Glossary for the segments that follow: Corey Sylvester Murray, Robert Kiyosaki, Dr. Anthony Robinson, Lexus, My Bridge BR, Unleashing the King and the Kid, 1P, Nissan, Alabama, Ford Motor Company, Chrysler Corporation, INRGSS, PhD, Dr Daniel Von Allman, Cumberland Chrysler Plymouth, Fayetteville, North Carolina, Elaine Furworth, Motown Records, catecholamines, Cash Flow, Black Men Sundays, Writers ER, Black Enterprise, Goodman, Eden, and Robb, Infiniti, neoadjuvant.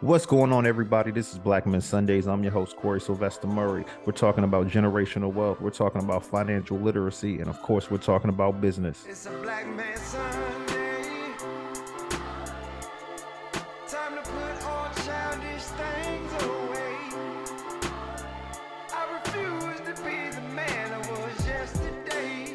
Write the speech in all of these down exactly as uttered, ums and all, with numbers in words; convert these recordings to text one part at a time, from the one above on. What's going on, everybody? This is Black Men Sundays. I'm your host, Corey Sylvester Murray. We're talking about generational wealth. We're talking about financial literacy. And of course, we're talking about business. It's a Black Man Sunday. Time to put all childish things away. I refuse to be the man I was yesterday.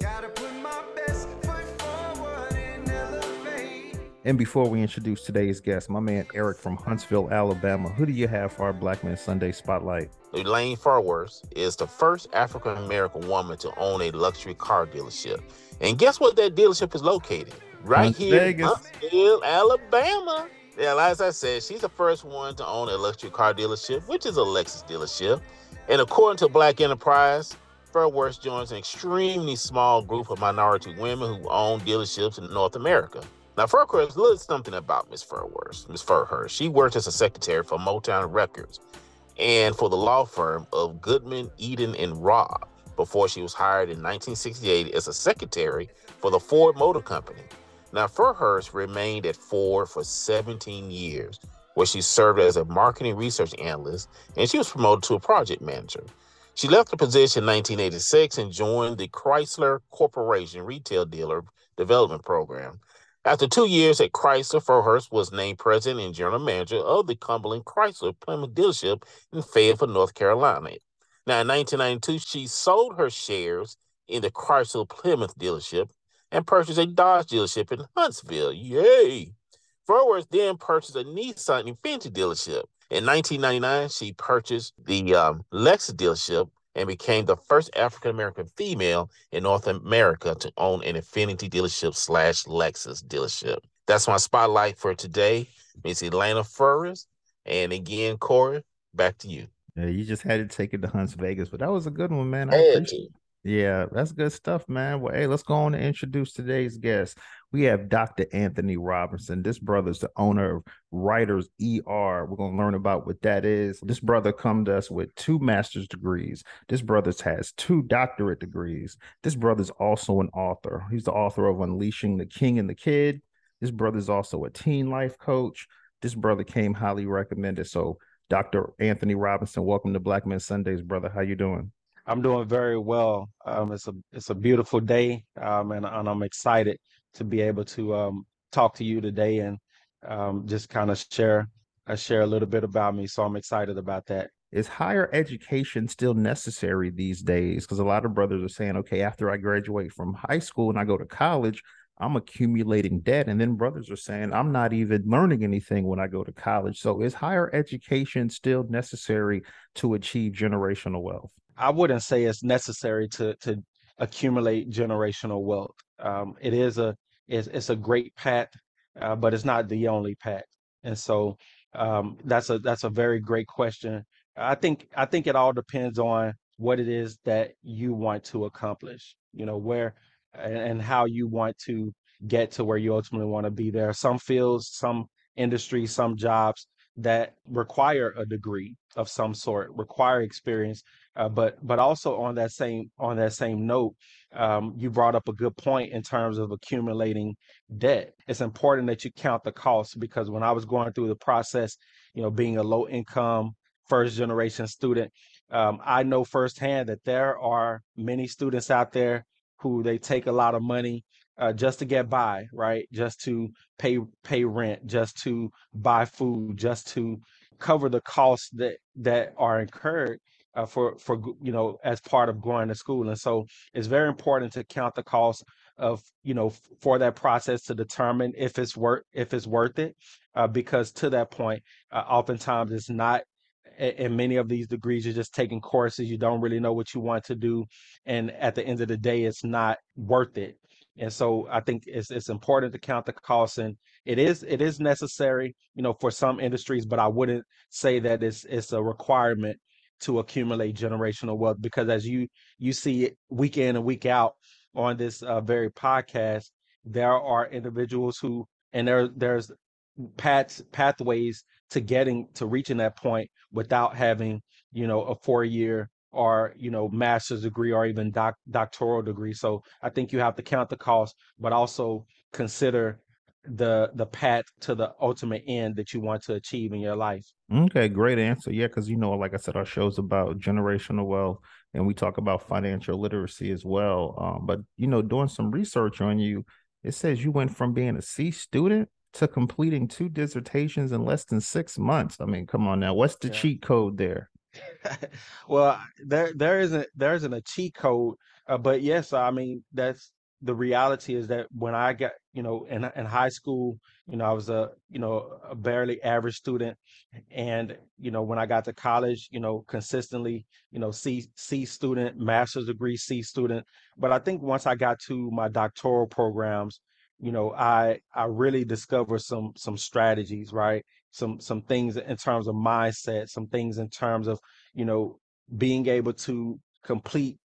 Gotta put my best foot forward and elevate. And before we introduce today's guest, my man Eric from Huntsville, Alabama, who do you have for our Black Men Sunday Spotlight? Elaine Furworth is the first African-American woman to own a luxury car dealership. And guess what that dealership is located? Right Las here Vegas. In Huntsville, Alabama. Yeah, as I said, she's the first one to own a luxury car dealership, which is a Lexus dealership. And according to Black Enterprise, Furworth joins an extremely small group of minority women who own dealerships in North America. Now, Furworth, a little something about Miss Furworth. Miss Furworth, she worked as a secretary for Motown Records and for the law firm of Goodman, Eden, and Robb before she was hired in nineteen sixty-eight as a secretary for the Ford Motor Company. Now, Furworth remained at Ford for seventeen years, where she served as a marketing research analyst, and she was promoted to a project manager. She left the position in nineteen eighty-six and joined the Chrysler Corporation Retail Dealer Development Program. After two years at Chrysler, Furworth was named president and general manager of the Cumberland Chrysler Plymouth dealership in Fayetteville, North Carolina. Now, in nineteen ninety-two, she sold her shares in the Chrysler Plymouth dealership and purchased a Dodge dealership in Huntsville. Yay! Furworth then purchased a Nissan Infiniti dealership. In nineteen ninety-nine, she purchased the um, Lexus dealership and became the first African-American female in North America to own an Infiniti dealership slash Lexus dealership. That's my spotlight for today, Miss Elaine Furworth. And again, Corey, back to you. Yeah, you just had to take it to Hunts Vegas, but that was a good one, man. I hey, appreciate it. Yeah, that's good stuff, man. Well, hey, let's go on and introduce today's guest. We have Doctor Anthony Robinson. This brother is the owner of Writers E R. We're going to learn about what that is. This brother come to us with two master's degrees. This brother has two doctorate degrees. This brother is also an author. He's the author of Unleashing the King and the Kid. This brother is also a teen life coach. This brother came highly recommended. So, Doctor Anthony Robinson, welcome to Black Men Sundays, brother. How you doing? I'm doing very well. Um, it's a it's a beautiful day, um, and, and I'm excited to be able to um, talk to you today and um, just kind of share uh, share a little bit about me. So I'm excited about that. Is higher education still necessary these days? Because a lot of brothers are saying, okay, after I graduate from high school and I go to college, I'm accumulating debt. And then brothers are saying, I'm not even learning anything when I go to college. So is higher education still necessary to achieve generational wealth? I wouldn't say it's necessary to to accumulate generational wealth. Um, it is a it's, it's a great path, uh, but it's not the only path. And so um, that's a that's a very great question. I think I think it all depends on what it is that you want to accomplish. You know, where and, and how you want to get to where you ultimately want to be. There are some fields, some industries, some jobs that require a degree of some sort, require experience. Uh, but but also on that same on that same note, um, you brought up a good point in terms of accumulating debt. It's important that you count the cost, because when I was going through the process, you know, being a low income first generation student, um, I know firsthand that there are many students out there who they take a lot of money uh, just to get by, right? Just to pay pay rent, just to buy food, just to cover the costs that that are incurred. Uh, for, for, you know, as part of going to school. And so it's very important to count the cost of, you know, f- for that process to determine if it's worth, if it's worth it, uh, because to that point, uh, oftentimes it's not. In many of these degrees, you're just taking courses. You don't really know what you want to do. And at the end of the day, it's not worth it. And so I think it's it's important to count the costs, and it is it is necessary, you know, for some industries, but I wouldn't say that it's it's a requirement to accumulate generational wealth, because as you you see it week in and week out on this uh, very podcast, there are individuals who, and there there's paths pathways to getting to reaching that point without having, you know, a four-year or, you know, master's degree or even doc, doctoral degree. So I think you have to count the cost, but also consider the the path to the ultimate end that you want to achieve in your life. Okay, great answer. Yeah, because, you know, like I said, our show's about generational wealth, and we talk about financial literacy as well. Um, but, you know, doing some research on you, it says you went from being a C student to completing two dissertations in less than six months. I mean, come on now. What's the yeah. cheat code there? Well, there there isn't there isn't a cheat code, uh, but yes, I mean, that's the reality, is that when I got, you know, in in high school, you know, I was a, you know, a barely average student, and, you know, when I got to college, you know, consistently, you know, C C student, master's degree C student. But I think once I got to my doctoral programs, you know, I I really discovered some some strategies, right? Some some things in terms of mindset, some things in terms of, you know, being able to complete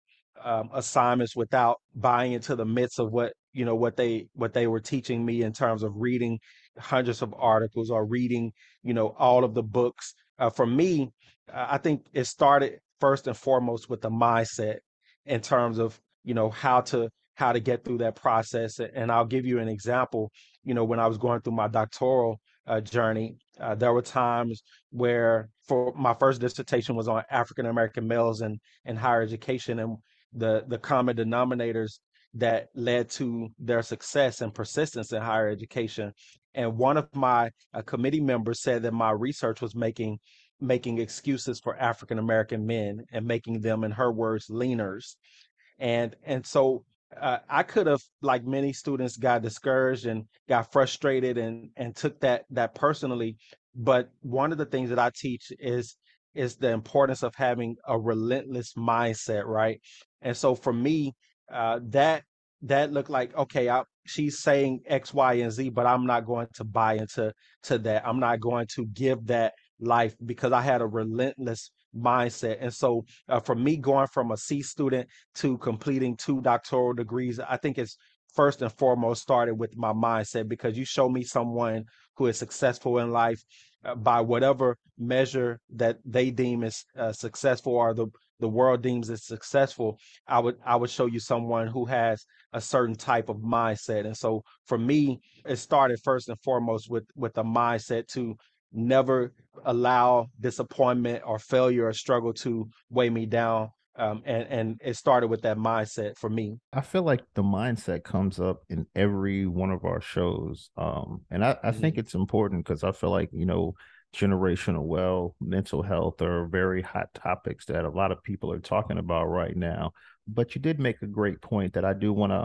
um, assignments without buying into the myths of what, you know, what they what they were teaching me in terms of reading hundreds of articles or reading, you know, all of the books. Uh, for me, uh, I think it started first and foremost with the mindset in terms of, you know, how to how to get through that process. And I'll give you an example. You know, when I was going through my doctoral uh, journey, uh, there were times where, for my first dissertation was on African-American males and in higher education, and the, the common denominators that led to their success and persistence in higher education. And one of my uh, committee members said that my research was making making excuses for African-American men and making them, in her words, leaners. And, and so, Uh, I could have, like many students, got discouraged and got frustrated and and took that that personally. But one of the things that I teach is is the importance of having a relentless mindset, right? And so for me, uh, that that looked like, okay, I, she's saying X, Y, and Z, but I'm not going to buy into to that. I'm not going to give that life, because I had a relentless mindset. And so uh, for me, going from a C student to completing two doctoral degrees, I think it's first and foremost started with my mindset, because you show me someone who is successful in life uh, by whatever measure that they deem is uh, successful, or the the world deems as successful. I would I would show you someone who has a certain type of mindset. And so for me, it started first and foremost with with the mindset to never allow disappointment or failure or struggle to weigh me down. Um, and, and it started with that mindset for me. I feel like the mindset comes up in every one of our shows. Um, and I, I think it's important, because I feel like, you know, generational wealth, mental health are very hot topics that a lot of people are talking about right now. But you did make a great point that I do want to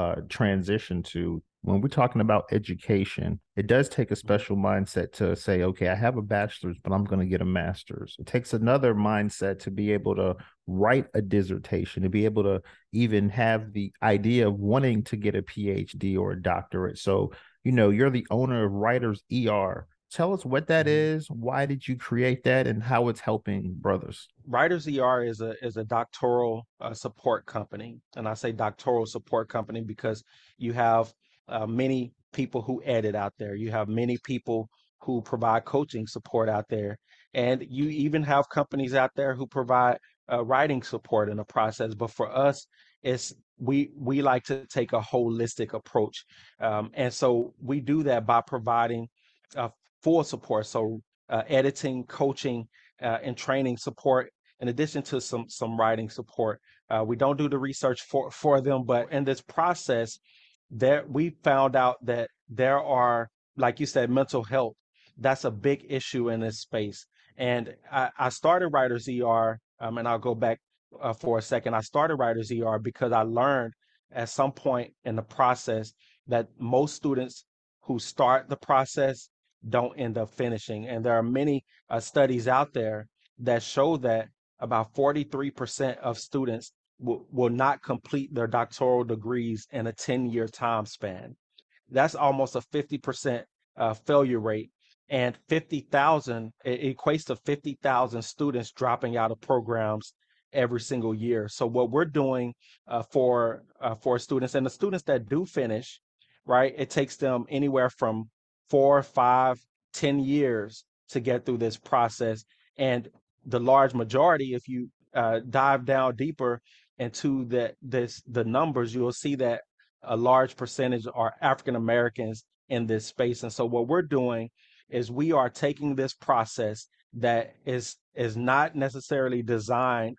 uh, transition to. When we're talking about education, it does take a special mindset to say, okay, I have a bachelor's, but I'm going to get a master's. It takes another mindset to be able to write a dissertation, to be able to even have the idea of wanting to get a P H D or a doctorate. So, you know, you're the owner of Writers E R. Tell us what that is, why did you create that, and how it's helping brothers. Writers E R is a is a doctoral uh, support company. And I say doctoral support company because you have Uh, many people who edit out there. You have many people who provide coaching support out there. And you even have companies out there who provide uh, writing support in the process. But for us, it's we we like to take a holistic approach. Um, and so we do that by providing uh, full support. So uh, editing, coaching, uh, and training support, in addition to some, some writing support. Uh, we don't do the research for, for them, but in this process, there we found out that there are, like you said, mental health. That's a big issue in this space. And I, I started Writers E R, um, and I'll go back uh, for a second. I started Writers E R because I learned at some point in the process that most students who start the process don't end up finishing. And there are many uh, studies out there that show that about forty-three percent of students will not complete their doctoral degrees in a ten-year time span. That's almost a fifty percent uh, failure rate, and fifty thousand, it equates to fifty thousand students dropping out of programs every single year. So what we're doing uh, for uh, for students, and the students that do finish, right, it takes them anywhere from four, five, ten years to get through this process. And the large majority, if you uh, dive down deeper into that, this the numbers, you'll see that a large percentage are African Americans in this space. And so what we're doing is we are taking this process that is is not necessarily designed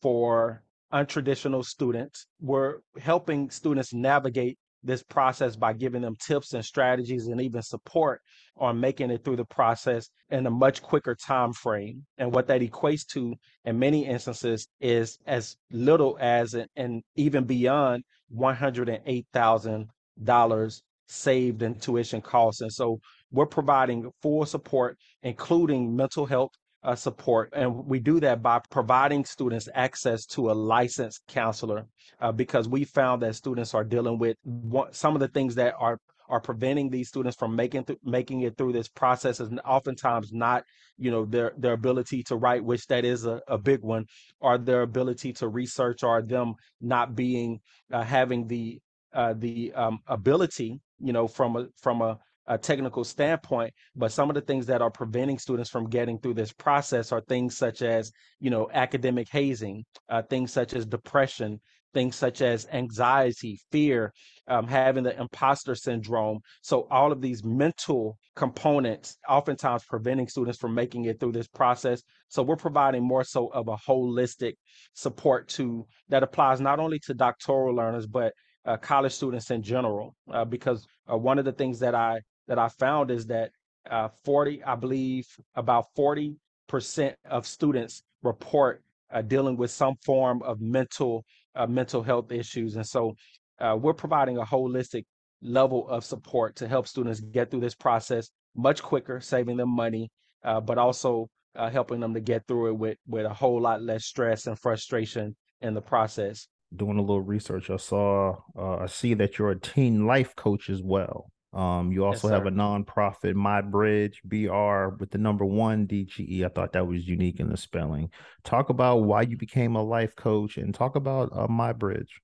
for untraditional students. We're helping students navigate this process by giving them tips and strategies and even support on making it through the process in a much quicker time frame. And what that equates to in many instances is as little as and even beyond one hundred eight thousand dollars saved in tuition costs. And so we're providing full support, including mental health uh, support. And we do that by providing students access to a licensed counselor, uh, because we found that students are dealing with one, some of the things that are are preventing these students from making th- making it through this process is oftentimes not, you know, their their ability to write, which that is a, a big one, or their ability to research, or them not being uh, having the uh, the um, ability, you know, from a from a a technical standpoint. But some of the things that are preventing students from getting through this process are things such as, you know, academic hazing, uh, things such as depression, things such as anxiety, fear, um, having the imposter syndrome. So all of these mental components oftentimes preventing students from making it through this process. So we're providing more so of a holistic support to that applies not only to doctoral learners, but uh, college students in general, uh, because uh, one of the things that I that I found is that uh, forty, I believe about forty percent of students report uh, dealing with some form of mental uh, mental health issues. And so uh, we're providing a holistic level of support to help students get through this process much quicker, saving them money, uh, but also uh, helping them to get through it with, with a whole lot less stress and frustration in the process. Doing a little research, I saw, uh, I see that you're a teen life coach as well. Um, you also yes, have a nonprofit, My Bridge B R, with the number one D G E. I thought that was unique in the spelling. Talk about why you became a life coach, and talk about uh, My Bridge.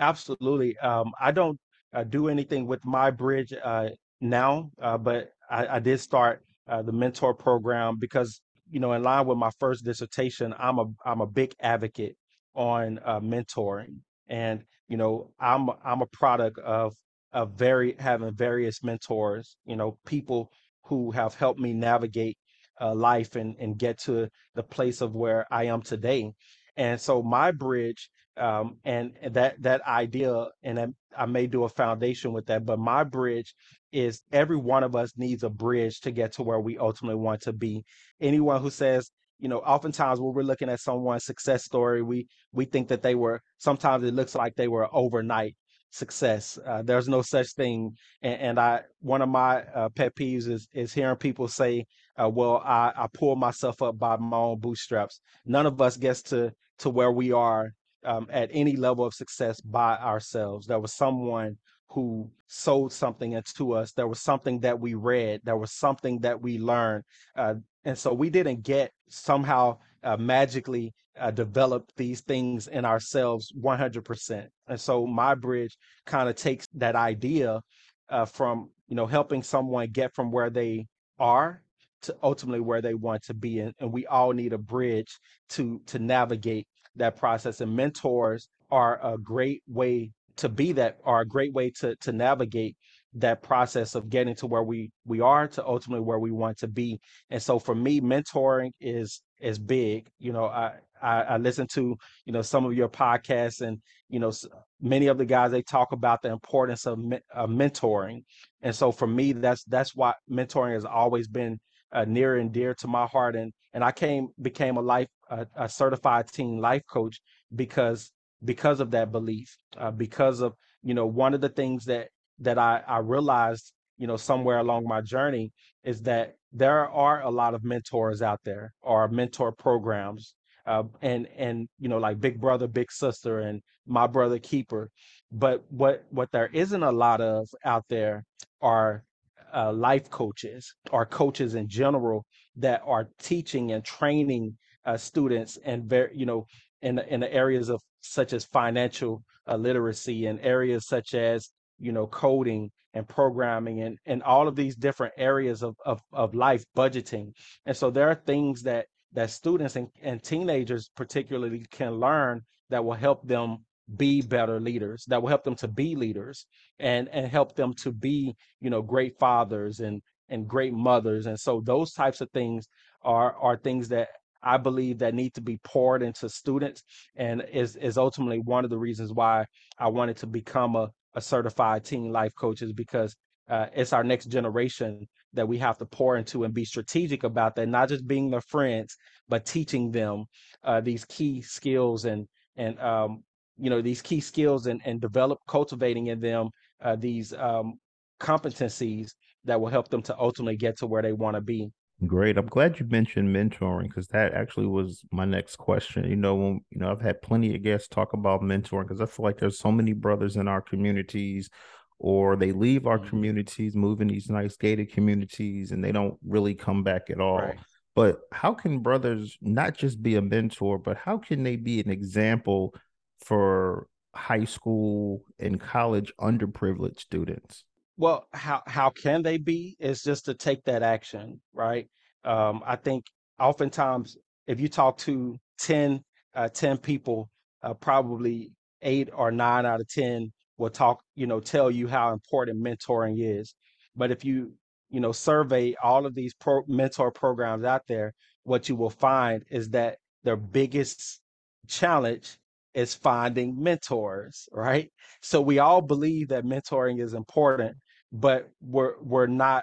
Absolutely. Um, I don't uh, do anything with My Bridge uh, now, uh, but I, I did start uh, the mentor program because, you know, in line with my first dissertation, I'm a I'm a big advocate on uh, mentoring, and you know, I'm I'm a product of. Of very having various mentors, you know, people who have helped me navigate uh, life and, and get to the place of where I am today. And so My Bridge um, and that that idea, and I, I may do a foundation with that, but My Bridge is every one of us needs a bridge to get to where we ultimately want to be. Anyone who says, you know, oftentimes when we're looking at someone's success story, we we think that they were, sometimes it looks like they were overnight success. Uh, there's no such thing. And, and I, one of my uh, pet peeves is, is hearing people say, uh, well, I, I pull myself up by my own bootstraps. None of us gets to, to where we are um, at any level of success by ourselves. There was someone who sold something into us. There was something that we read. There was something that we learned. Uh, and so we didn't get somehow uh, magically uh, develop these things in ourselves one hundred percent. And so My Bridge kind of takes that idea uh, from, you know, helping someone get from where they are to ultimately where they want to be. And, and we all need a bridge to, to navigate that process. And mentors are a great way to be that, are a great way to, to navigate that process of getting to where we, we are to ultimately where we want to be. And so for me, mentoring is, is big. You know, I, I, I listen to, you know, some of your podcasts, and, you know, many of the guys, they talk about the importance of me- uh, mentoring. And so for me, that's, that's why mentoring has always been uh, near and dear to my heart. And, and I came, became a life, uh, a certified teen life coach because, because of that belief, uh, because of, you know, one of the things that, that I, I realized, you know, somewhere along my journey is that there are a lot of mentors out there, or mentor programs, uh, and, and, you know, like Big Brother, Big Sister, and My Brother Keeper. But what, what there isn't a lot of out there are uh, life coaches, or coaches in general, that are teaching and training uh, students and very, you know, in, in the areas of such as financial uh, literacy, and areas such as, you know, coding and programming, and, and all of these different areas of, of, of life, budgeting. And so there are things that, that students and, and teenagers particularly can learn that will help them be better leaders, that will help them to be leaders, and and help them to be, you know, great fathers and and great mothers. And so those types of things are are things that I believe that need to be poured into students, and is is ultimately one of the reasons why I wanted to become a, a certified teen life coach, is because uh, it's our next generation that we have to pour into and be strategic about that, not just being their friends, but teaching them uh, these key skills and and um, you know, these key skills and and develop cultivating in them uh, these um, competencies that will help them to ultimately get to where they want to be. Great. I'm glad you mentioned mentoring, because that actually was my next question. You know, when, you know, I've had plenty of guests talk about mentoring, because I feel like there's so many brothers in our communities, or they leave our communities, move in these nice gated communities, and they don't really come back at all. Right. But how can brothers not just be a mentor, but how can they be an example for high school and college underprivileged students? Well, how how can they be? It's just to take that action, right? Um, I think oftentimes if you talk to ten, ten people, uh, probably eight or nine out of ten will talk, you know, tell you how important mentoring is. But if you, you know, survey all of these pro- mentor programs out there, what you will find is that their biggest challenge is finding mentors, right? So we all believe that mentoring is important, but we're we're not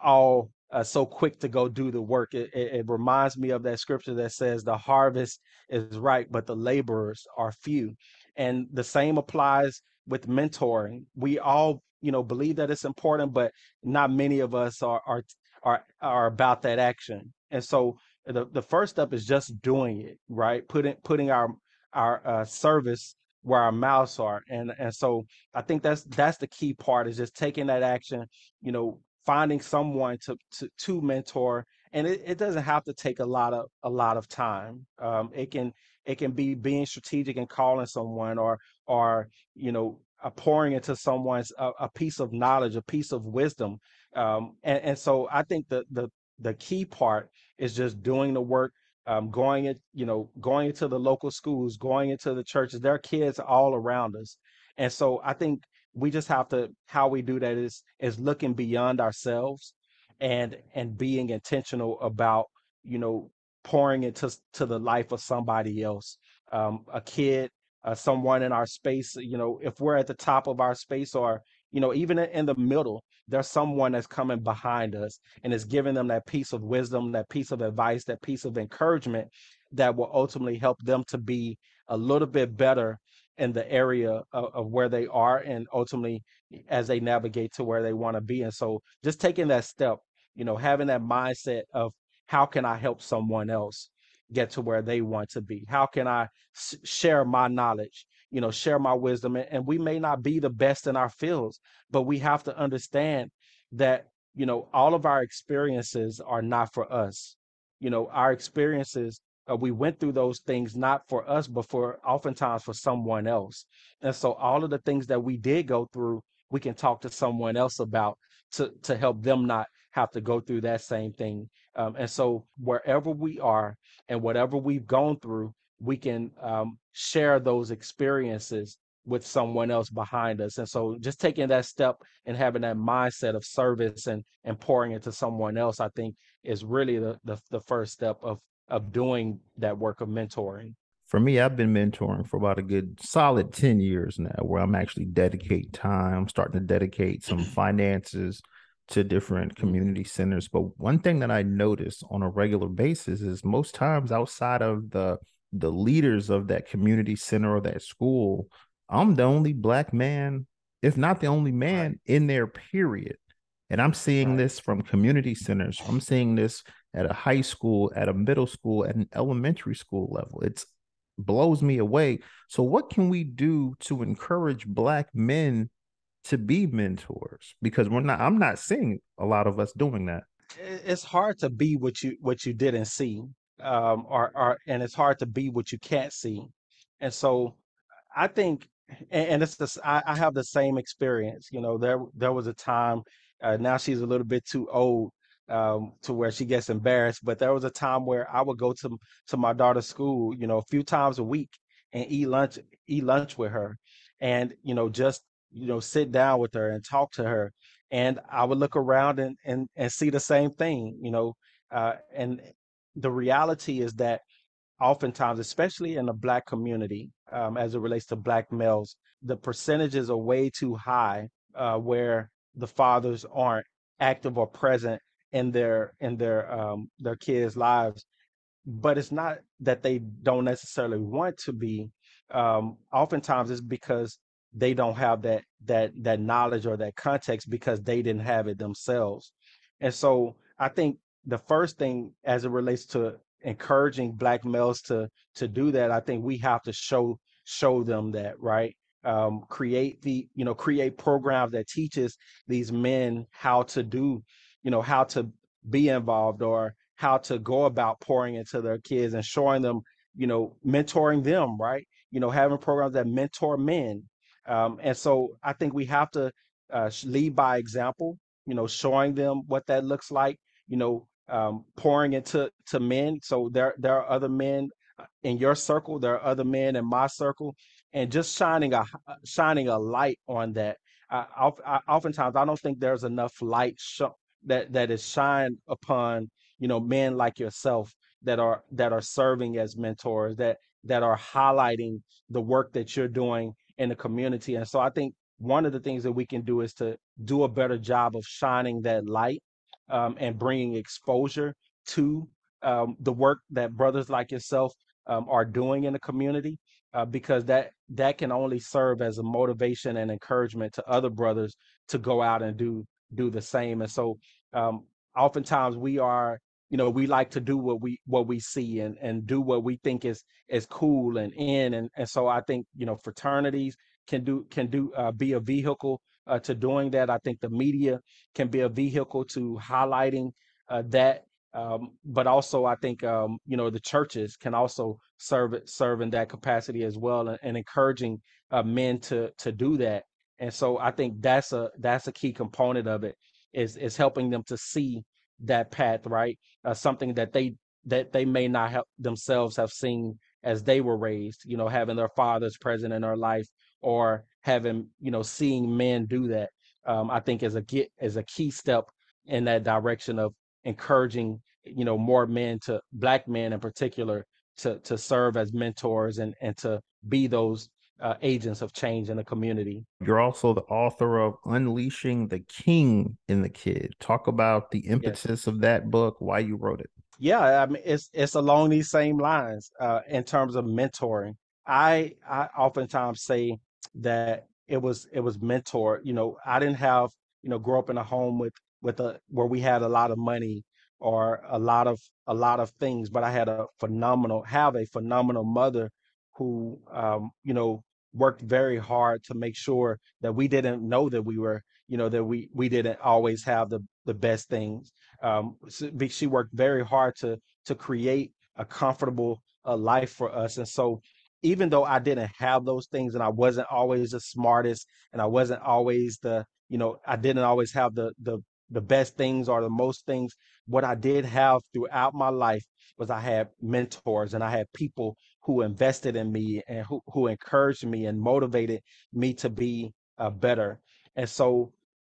all uh, so quick to go do the work. It, it, it reminds me of that scripture that says the harvest is ripe, but the laborers are few. And the same applies with mentoring. We all, you know, believe that it's important, but not many of us are are are, are about that action. And so the, the first step is just doing it, right? Putting putting our our uh, service where our mouths are. And and so I think that's that's the key part, is just taking that action, you know, finding someone to to, to mentor. And it, it doesn't have to take a lot of a lot of time. Um, it can it can be being strategic and calling someone, or or, you know, uh, pouring into someone's a, a piece of knowledge, a piece of wisdom. Um, and, and so I think the the the key part is just doing the work. Um, going it, you know, going into the local schools, going into the churches. There are kids all around us, and so I think we just have to. How we do that is is looking beyond ourselves, and and being intentional about, you know, pouring into to the life of somebody else, um, a kid, uh, someone in our space. You know, if we're at the top of our space, or you know, even in the middle, there's someone that's coming behind us and is giving them that piece of wisdom, that piece of advice, that piece of encouragement that will ultimately help them to be a little bit better in the area of, of where they are, and ultimately as they navigate to where they want to be. And so just taking that step, you know, having that mindset of how can I help someone else get to where they want to be? How can I s- share my knowledge? You know, share my wisdom. And we may not be the best in our fields, but we have to understand that, you know, all of our experiences are not for us. You know, our experiences, uh, we went through those things not for us, but for oftentimes for someone else. And so all of the things that we did go through, we can talk to someone else about to, to help them not have to go through that same thing. Um, and so wherever we are and whatever we've gone through, we can um, share those experiences with someone else behind us. And so just taking that step and having that mindset of service and, and pouring into someone else, I think is really the, the, the first step of, of doing that work of mentoring. For me, I've been mentoring for about a good solid ten years now, where I'm actually dedicate time, I'm starting to dedicate some finances to different community centers. But one thing that I notice on a regular basis is most times outside of the the leaders of that community center or that school, I'm the only Black man, if not the only man, right, in there, period. And I'm seeing, right, this from community centers. I'm seeing this at a high school, at a middle school, at an elementary school level. It blows me away. So what can we do to encourage Black men to be mentors? Because we're not, I'm not seeing a lot of us doing that. It's hard to be what you, what you didn't see. Um, or, or, and it's hard to be what you can't see. And so I think, and, and it's this, I, I have the same experience. You know, there, there was a time, uh, now she's a little bit too old, um, to where she gets embarrassed, but there was a time where I would go to, to my daughter's school, you know, a few times a week, and eat lunch, eat lunch with her, and, you know, just, you know, sit down with her and talk to her. And I would look around and and, and see the same thing, you know, uh, and the reality is that oftentimes, especially in the Black community, um, as it relates to Black males, the percentages are way too high uh, where the fathers aren't active or present in their in their um, their kids' lives. But it's not that they don't necessarily want to be. Um, oftentimes, it's because they don't have that that that knowledge or that context because they didn't have it themselves. And so, I think the first thing, as it relates to encouraging Black males to to do that, I think we have to show show them that, right? Um, create the you know create programs that teaches these men how to do, you know, how to be involved or how to go about pouring into their kids and showing them, you know, mentoring them, right? You know, having programs that mentor men. Um, and so I think we have to uh, lead by example, you know, showing them what that looks like, you know, um, pouring into to men. So there, there are other men in your circle, there are other men in my circle, and just shining a shining a light on that. I, I, oftentimes, I don't think there's enough light sh- that that is shined upon, you know, men like yourself that are that are serving as mentors, that that are highlighting the work that you're doing in the community. And so I think one of the things that we can do is to do a better job of shining that light um, and bringing exposure to um, the work that brothers like yourself um, are doing in the community, uh, because that that can only serve as a motivation and encouragement to other brothers to go out and do do the same. And so um, oftentimes we are, you know, we like to do what we what we see and, and do what we think is is cool and in. And, and so I think, you know, fraternities can do can do uh, be a vehicle uh, to doing that. I think the media can be a vehicle to highlighting uh, that. Um, but also, I think, um, you know, the churches can also serve serve in that capacity as well, and, and encouraging uh, men to to do that. And so I think that's a that's a key component of it is is helping them to see that path, right? Uh, something that they that they may not have themselves have seen as they were raised, you know, having their fathers present in their life, or having, you know, seeing men do that. Um, I think is a get is a key step in that direction of encouraging, you know, more men to Black men in particular to to serve as mentors and and to be those uh, agents of change in the community. You're also the author of Unleashing the King and the Kid. Talk about the impetus yes. of that book, why you wrote it. Yeah, I mean, it's it's along these same lines uh, in terms of mentoring. I I oftentimes say that it was it was mentor. You know, I didn't have you know grow up in a home with. with a where we had a lot of money or a lot of a lot of things, but I had a phenomenal have a phenomenal mother who um, you know worked very hard to make sure that we didn't know that we were you know that we we didn't always have the the best things. Um, she worked very hard to to create a comfortable uh, life for us, and so even though I didn't have those things, and I wasn't always the smartest, and I wasn't always the you know I didn't always have the the the best things or the most things, what I did have throughout my life was I had mentors and I had people who invested in me and who, who encouraged me and motivated me to be uh, better. And so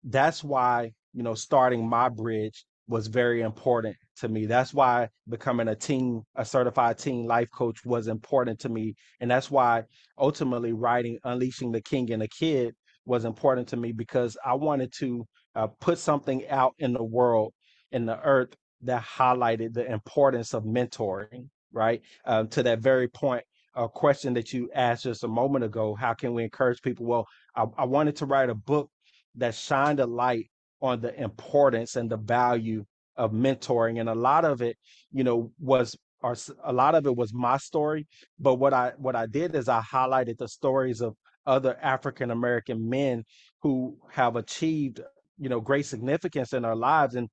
that's why, you know, starting My Bridge was very important to me. That's why becoming a teen, a certified teen life coach was important to me. And that's why ultimately writing Unleashing the King and the Kid was important to me, because I wanted to Uh, put something out in the world, in the earth, that highlighted the importance of mentoring, right? Um, to that very point, a uh, question that you asked just a moment ago, how can we encourage people? Well, I, I wanted to write a book that shined a light on the importance and the value of mentoring. And a lot of it, you know, was or a lot of it was my story. But what I what I did is I highlighted the stories of other African-American men who have achieved you know, great significance in their lives and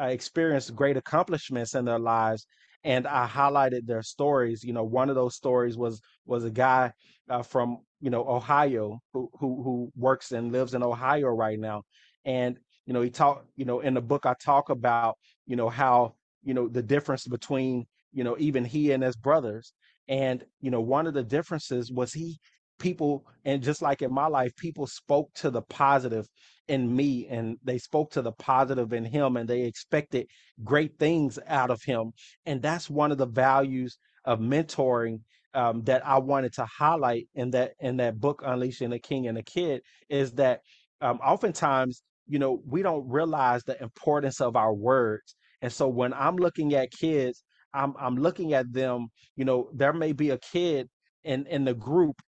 uh, experienced great accomplishments in their lives. And I highlighted their stories. You know, one of those stories was was a guy uh, from, you know, Ohio who, who who works and lives in Ohio right now. And, you know, he talk, you know, in the book, I talk about, you know, how, you know, the difference between, you know, even he and his brothers. And, you know, one of the differences was he, people, and just like in my life, people spoke to the positive in me, and they spoke to the positive in him, and they expected great things out of him. And that's one of the values of mentoring um, that I wanted to highlight in that in that book, Unleashing the King and the Kid, is that um, oftentimes, you know, we don't realize the importance of our words. And so when I'm looking at kids, I'm I'm looking at them, you know, there may be a kid in, in the group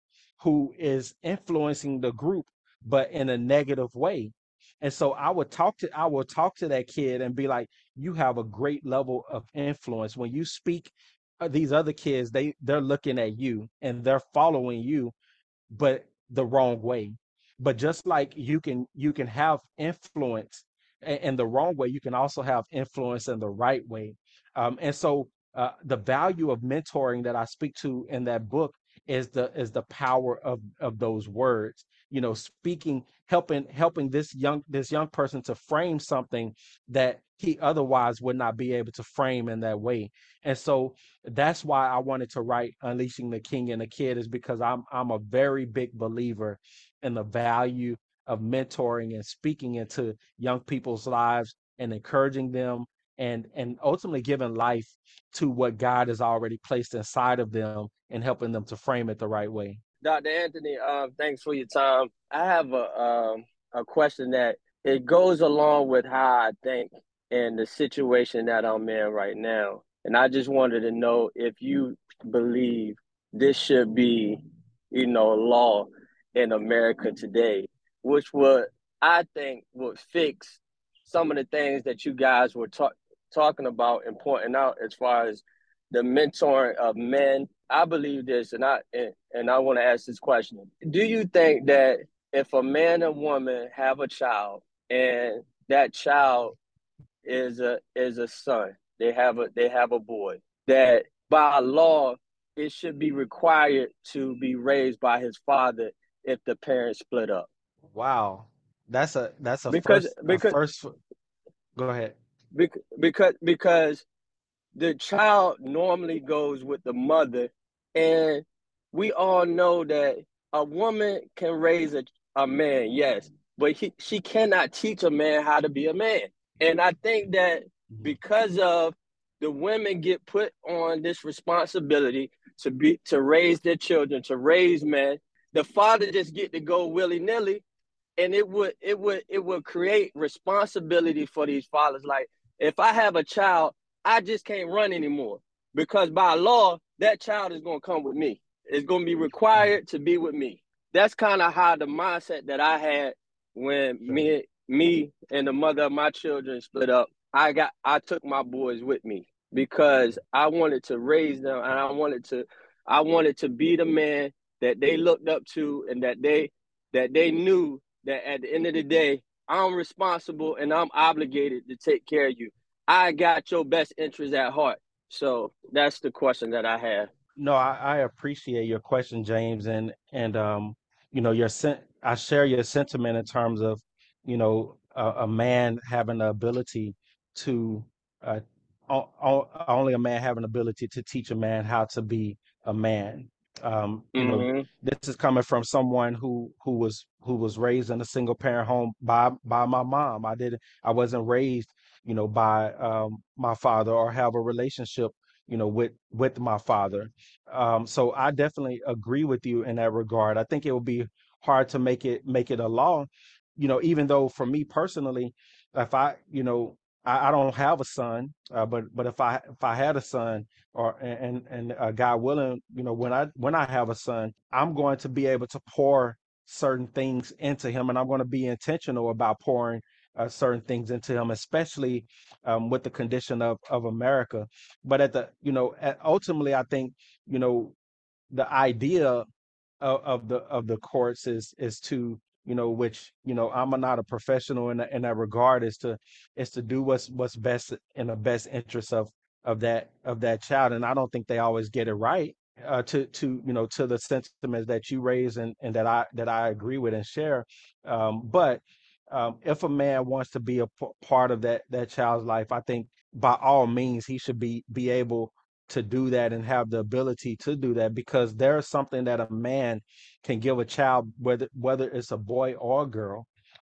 who is influencing the group, but in a negative way. And so I would talk to I will talk to that kid and be like, you have a great level of influence. When you speak, these other kids, they they're looking at you and they're following you, but the wrong way. But just like you can you can have influence in the wrong way, you can also have influence in the right way. Um, and so uh, the value of mentoring that I speak to in that book is the is the power of of those words. You know, speaking, helping helping this young this young person to frame something that he otherwise would not be able to frame in that way. And so that's why I wanted to write Unleashing the King and the Kid, is because I'm I'm a very big believer in the value of mentoring and speaking into young people's lives and encouraging them, and and ultimately giving life to what God has already placed inside of them and helping them to frame it the right way. Doctor Anthony, uh, thanks for your time. I have a um, a question that it goes along with how I think and the situation that I'm in right now. And I just wanted to know if you believe this should be, you know, law in America today, which would, I think, would fix some of the things that you guys were ta- talking about and pointing out as far as the mentoring of men. I believe this, and I and, and I want to ask this question. Do you think that if a man and woman have a child and that child is a is a son, they have a they have a boy, that by law it should be required to be raised by his father if the parents split up? Wow. That's a that's a because first, because a first, go ahead. Because because the child normally goes with the mother, and we all know that a woman can raise a, a man, yes, but he, she cannot teach a man how to be a man. And I think that because of the women get put on this responsibility to be to raise their children, to raise men, the father just get to go willy-nilly. And it would it would it would create responsibility for these fathers. Like, if I have a child, I just can't run anymore, because by law that child is going to come with me. It's going to be required to be with me. That's kind of how the mindset that I had when me me and the mother of my children split up. I got I took my boys with me because I wanted to raise them, and I wanted to I wanted to be the man that they looked up to, and that they that they knew that at the end of the day, I'm responsible and I'm obligated to take care of you. I got your best interests at heart. So that's the question that I have. No, I, I appreciate your question, James. And, and um, you know, your sen- I share your sentiment in terms of, you know, a, a man having the ability to, uh, o- o- only a man having the ability to teach a man how to be a man. Um, you know, mm-hmm. This is coming from someone who, who was who was raised in a single parent home by by my mom. I didn't I wasn't raised, you know, by um, my father, or have a relationship, you know, with with my father. Um, so I definitely agree with you in that regard. I think it would be hard to make it make it a law, you know, even though for me personally, if I, you know, I don't have a son, uh, but but if I if I had a son, or and and uh, God willing, you know, when I when I have a son, I'm going to be able to pour certain things into him, and I'm going to be intentional about pouring uh, certain things into him, especially um, with the condition of of America. But at the you know at ultimately, I think you know the idea of, of the of the courts is is to, you know, which, you know, I'm not a professional in, in that regard, is to is to do what's what's best in the best interest of of that of that child. And I don't think they always get it right, uh, to to you know to the sentiments that you raise and, and that I that I agree with and share. Um, but um, if a man wants to be a p- part of that that child's life, I think by all means he should be be able to do that and have the ability to do that, because there is something that a man can give a child, whether whether it's a boy or a girl,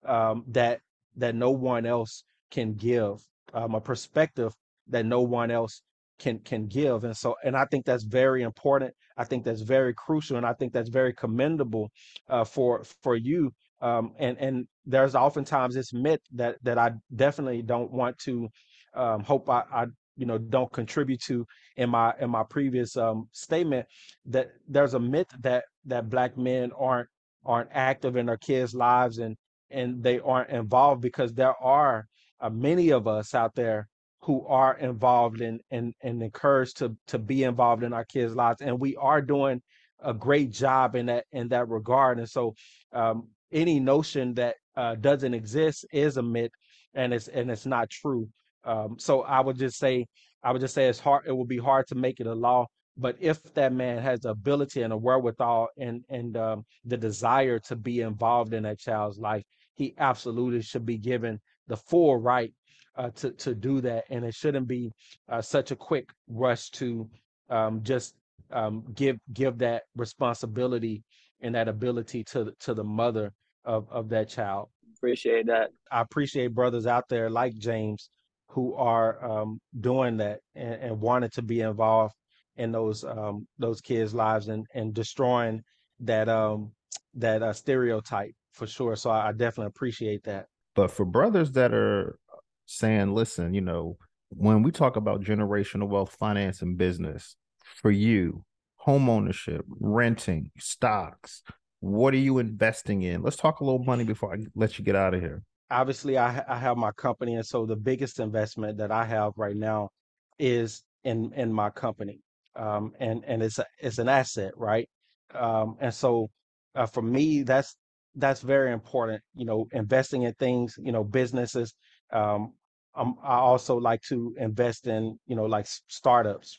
um, that that no one else can give, um, a perspective that no one else can can give. And so, and I think that's very important. I think that's very crucial, and I think that's very commendable uh, for for you. Um, and and there's oftentimes this myth that that I definitely don't want to um, hope I, I you know don't contribute to in my in my previous um, statement, that there's a myth that that Black men aren't aren't active in their kids' lives and and they aren't involved, because there are uh, many of us out there who are involved in and and encouraged to to be involved in our kids' lives, and we are doing a great job in that in that regard. And so um, any notion that uh, doesn't exist is a myth, and it's and it's not true. Um, so I would just say, I would just say it's hard. It would be hard to make it a law, but if that man has the ability and the wherewithal and and um, the desire to be involved in that child's life, he absolutely should be given the full right uh, to to do that, and it shouldn't be uh, such a quick rush to um, just um, give give that responsibility and that ability to to the mother of of that child. Appreciate that. I appreciate brothers out there like James who are um, doing that and, and wanted to be involved in those um, those kids' lives and, and destroying that um, that uh, stereotype for sure. So I, I definitely appreciate that. But for brothers that are saying, listen, you know, when we talk about generational wealth, finance, and business, for you, home ownership, renting, stocks, what are you investing in? Let's talk a little money before I let you get out of here. Obviously, I, I have my company, and so the biggest investment that I have right now is in in my company, um, and and it's a, it's an asset, right? Um, and so uh, for me, that's that's very important. You know, investing in things, you know, businesses. Um, I'm, I also like to invest in, you know, like startups,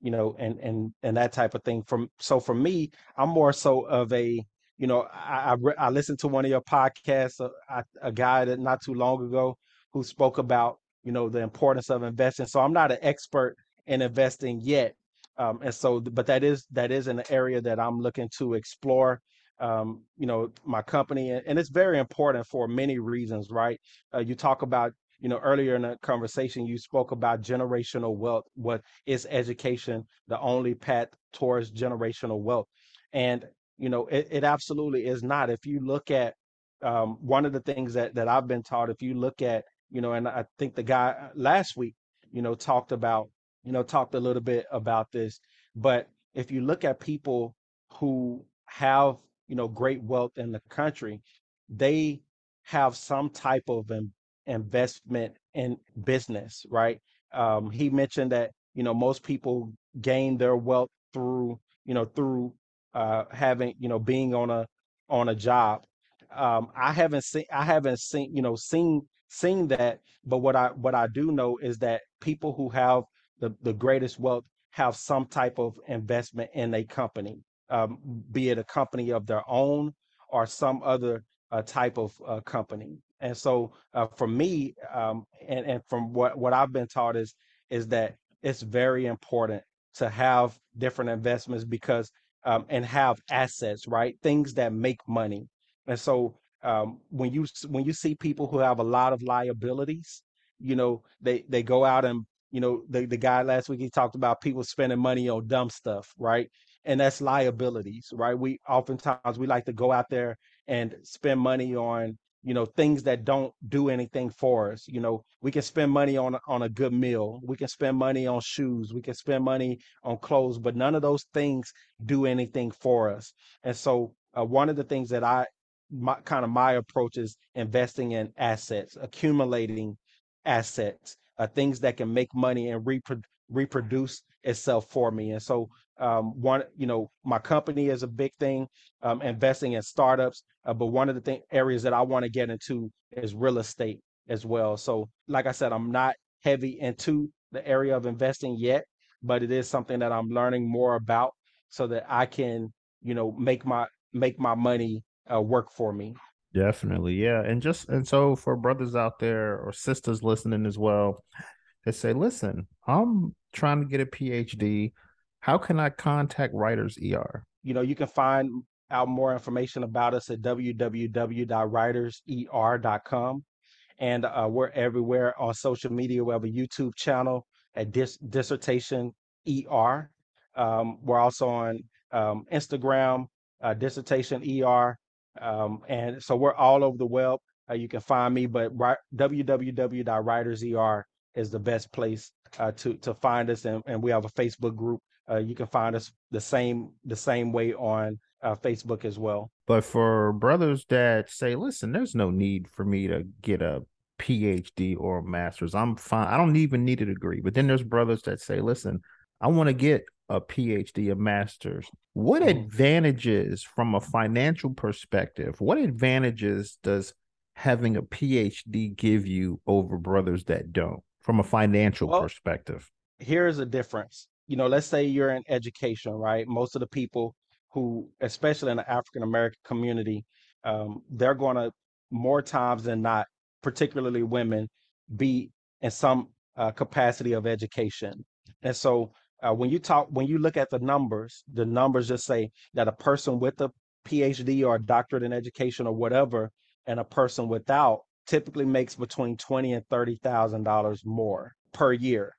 you know, and and and that type of thing. From so for me, I'm more so of a You know, I, I, re- I listened to one of your podcasts, uh, I, a guy that not too long ago who spoke about, you know, the importance of investing. So I'm not an expert in investing yet. Um, and so, but that is, that is an area that I'm looking to explore, um, you know, my company. And, and it's very important for many reasons, right? Uh, you talk about, you know, earlier in the conversation, you spoke about generational wealth. What is education the only path towards generational wealth? And You know, it, it absolutely is not. If you look at um, one of the things that, that I've been taught, if you look at, you know, and I think the guy last week, you know, talked about, you know, talked a little bit about this. But if you look at people who have, you know, great wealth in the country, they have some type of in, investment in business, right? Um, he mentioned that, you know, most people gain their wealth through, you know, through Uh, having, you know, being on a on a job. Um, I haven't seen I haven't seen, you know, seen seen that. But what I what I do know is that people who have the, the greatest wealth have some type of investment in a company, um, be it a company of their own or some other uh, type of uh, company. And so uh, for me um, and, and from what, what I've been taught is is that it's very important to have different investments because Um, and have assets, right? Things that make money. And so um, when you when you see people who have a lot of liabilities, you know, they they go out and, you know, the, the guy last week, he talked about people spending money on dumb stuff, right? And that's liabilities, right? We oftentimes, we like to go out there and spend money on, you know, things that don't do anything for us. You know, we can spend money on, on a good meal. We can spend money on shoes. We can spend money on clothes, but none of those things do anything for us. And so uh, one of the things that I, my, kind of my approach is investing in assets, accumulating assets, uh, things that can make money and repro- reproduce itself for me. And so um, one, you know, my company is a big thing, um, investing in startups. Uh, but one of the thing, areas that I want to get into is real estate as well. So like I said, I'm not heavy into the area of investing yet, but it is something that I'm learning more about so that I can, you know, make my make my money uh, work for me. Definitely. Yeah. And just and so for brothers out there or sisters listening as well, that say, listen, I'm trying to get a P H D. How can I contact Writers E R? You know, you can find out more information about us at w w w dot writers e r dot com. And uh, we're everywhere on social media. We have a YouTube channel at Dis- Dissertation E R. Um, we're also on um, Instagram, uh, Dissertation E R. Um, and so we're all over the web. Uh, you can find me, but ri- w w w dot writers e r is the best place uh, to, to find us. And, and we have a Facebook group. Uh, you can find us the same the same way on uh, Facebook as well. But for brothers that say, listen, there's no need for me to get a P H D or a master's. I'm fine. I don't even need a degree. But then there's brothers that say, listen, I want to get a P H D, a master's. What advantages from a financial perspective, what advantages does having a P H D give you over brothers that don't from a financial well, perspective? Here's a difference. You know, let's say you're in education, right? Most of the people who, especially in the African-American community, um, they're going to more times than not, particularly women, be in some uh, capacity of education. And so uh, when you talk, when you look at the numbers, the numbers just say that a person with a P H D or a doctorate in education or whatever, and a person without typically makes between twenty thousand dollars and thirty thousand dollars more per year.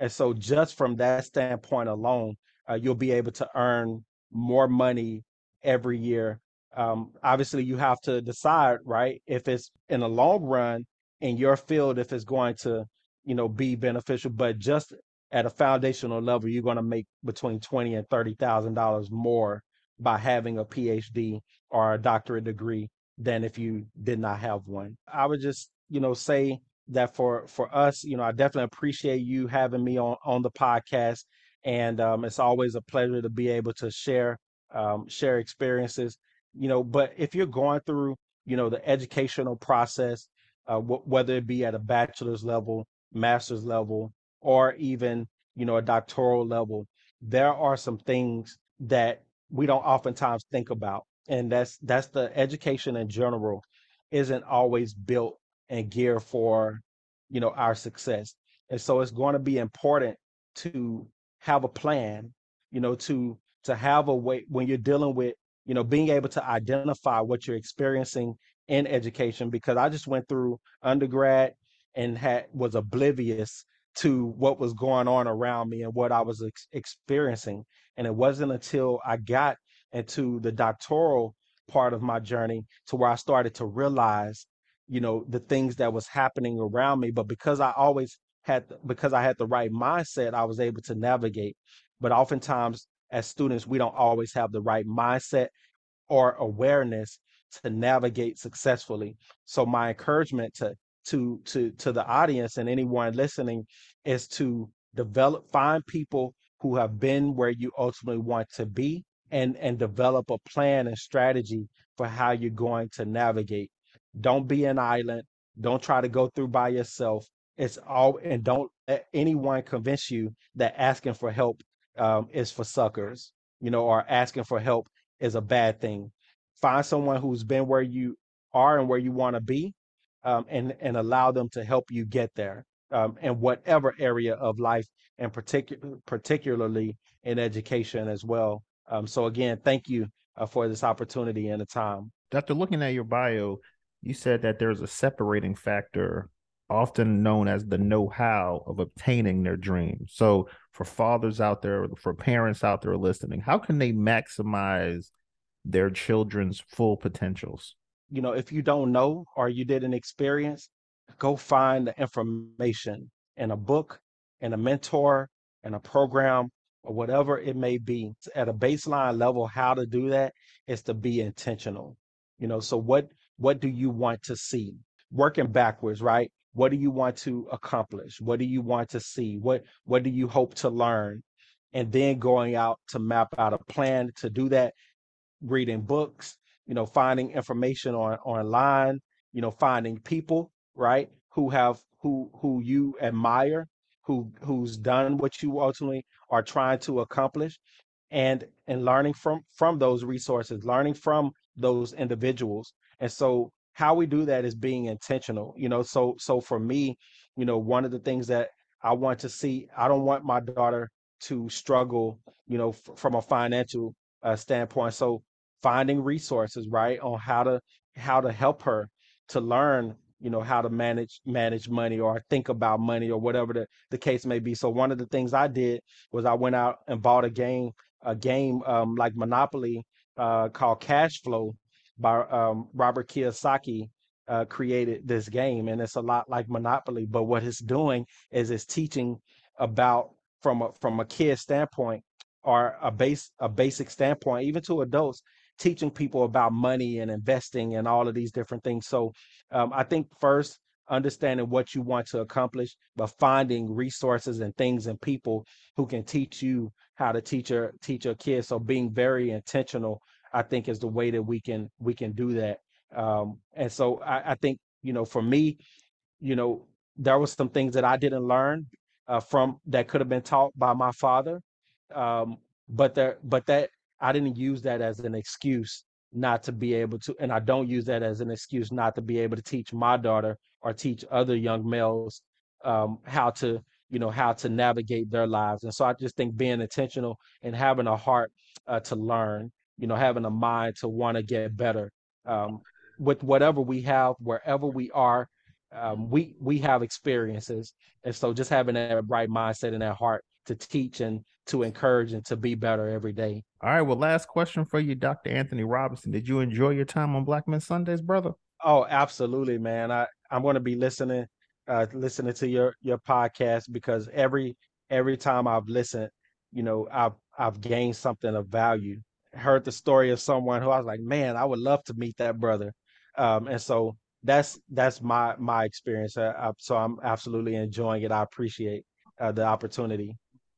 And so just from that standpoint alone, uh, you'll be able to earn more money every year. Um, obviously, you have to decide, right, if it's in the long run in your field, if it's going to, you know, be beneficial. But just at a foundational level, you're going to make between twenty thousand dollars and thirty thousand dollars more by having a P H D or a doctorate degree than if you did not have one. I would just, you know, say that for, for us, you know, I definitely appreciate you having me on, on the podcast. And um, it's always a pleasure to be able to share, um, share experiences, you know, but if you're going through, you know, the educational process, uh, w- whether it be at a bachelor's level, master's level, or even, you know, a doctoral level, there are some things that we don't oftentimes think about. And that's that's the education in general isn't always built and geared for, you know, our success. And so it's going to be important to have a plan, you know, to to have a way when you're dealing with, you know, being able to identify what you're experiencing in education, because I just went through undergrad and had was oblivious to what was going on around me and what I was ex- experiencing. And it wasn't until I got into the doctoral part of my journey to where I started to realize, you know, the things that was happening around me. But because I always had, because I had the right mindset, I was able to navigate. But oftentimes as students, we don't always have the right mindset or awareness to navigate successfully. So my encouragement to, to, to, to the audience and anyone listening is to develop, find people who have been where you ultimately want to be, and and develop a plan and strategy for how you're going to navigate. Don't be an island. Don't try to go through by yourself. It's all, and don't let anyone convince you that asking for help um, is for suckers, you know, or asking for help is a bad thing. Find someone who's been where you are and where you want to be, um, and, and allow them to help you get there um, in whatever area of life, and particu- particularly in education as well. Um, so again, thank you uh, for this opportunity and the time. Doctor, looking at your bio, you said that there's a separating factor often known as the know-how of obtaining their dream. So for fathers out there, for parents out there listening, how can they maximize their children's full potentials? You know, if you don't know or you didn't experience, go find the information in a book, in a mentor, in a program, or whatever it may be. At a baseline level, how to do that is to be intentional. You know, so what what do you want to see? Working backwards, right? What do you want to accomplish? What do you want to see? What what do you hope to learn? And then going out to map out a plan to do that, reading books, you know, finding information on online, you know, finding people, right, who have who who you admire, who who's done what you ultimately are trying to accomplish, and and learning from from those resources, learning from those individuals. And so how we do that is being intentional, you know, so so for me, you know, one of the things that I want to see, I don't want my daughter to struggle, you know, f- from a financial uh, standpoint. So finding resources, right, on how to how to help her to learn, you know, how to manage manage money or think about money or whatever the, the case may be. So one of the things I did was I went out and bought a game, a game um, like Monopoly uh, called Cash Flow by um, Robert Kiyosaki. Uh, created this game, and it's a lot like Monopoly, but what it's doing is it's teaching about from a from a kid standpoint or a base a basic standpoint, even to adults, teaching people about money and investing and all of these different things. So um, I think first understanding what you want to accomplish, but finding resources and things and people who can teach you how to teach your teach your kids. So being very intentional, I think, is the way that we can we can do that. Um, and so I, I think, you know, for me, you know, there was some things that I didn't learn uh, from that could have been taught by my father. Um, but there, but that I didn't use that as an excuse not to be able to. And I don't use that as an excuse not to be able to teach my daughter or teach other young males um, how to, you know, how to navigate their lives. And so I just think being intentional and having a heart uh, to learn, you know, having a mind to want to get better. Um, with whatever we have, wherever we are, um, we we have experiences. And so just having that right mindset and that heart to teach and to encourage and to be better every day. All right. Well, last question for you, Doctor Anthony Robinson. Did you enjoy your time on Black Men Sundays, brother? Oh, absolutely, man. I, I'm going to be listening, uh, listening to your, your podcast, because every every time I've listened, you know, I've, I've gained something of value. Heard the story of someone who I was like, man, I would love to meet that brother. Um, and so that's that's my my experience. I, I, so I'm absolutely enjoying it. I appreciate uh, the opportunity.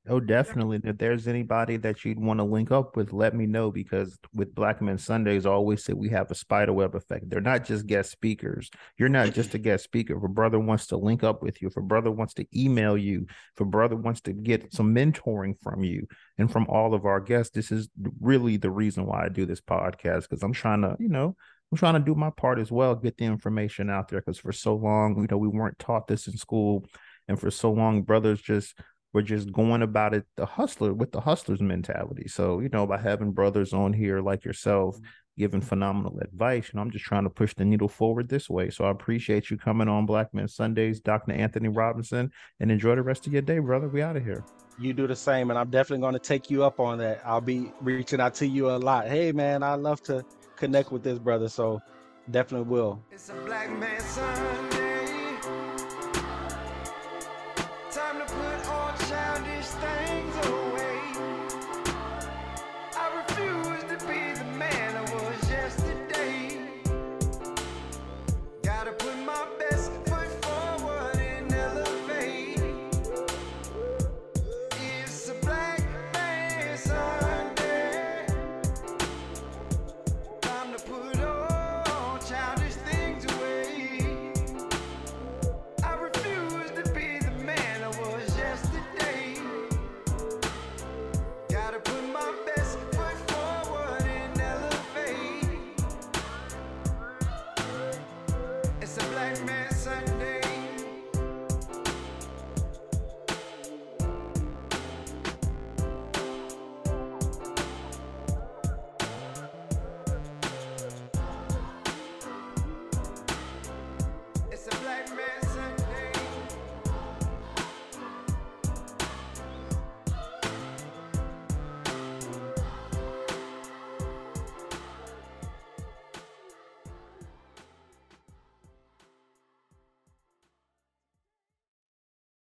Oh, definitely. If there's anybody that you'd want to link up with, let me know, because with Black Men Sundays, I always say we have a spider web effect. They're not just guest speakers. You're not just a guest speaker. If a brother wants to link up with you, if a brother wants to email you, if a brother wants to get some mentoring from you and from all of our guests, this is really the reason why I do this podcast, because I'm trying to, you know, I'm trying to do my part as well, get the information out there, because for so long, you know, we weren't taught this in school. And for so long, brothers just We're just going about it the hustler with the hustler's mentality. So, you know, by having brothers on here like yourself, giving phenomenal advice, and I'm just trying to push the needle forward this way. So I appreciate you coming on Black Men Sundays, Doctor Anthony Robinson, and enjoy the rest of your day, brother. We out of here. You do the same. And I'm definitely going to take you up on that. I'll be reaching out to you a lot. Hey, man, I love to connect with this brother. So definitely will. It's a Black Man Sunday. Things away.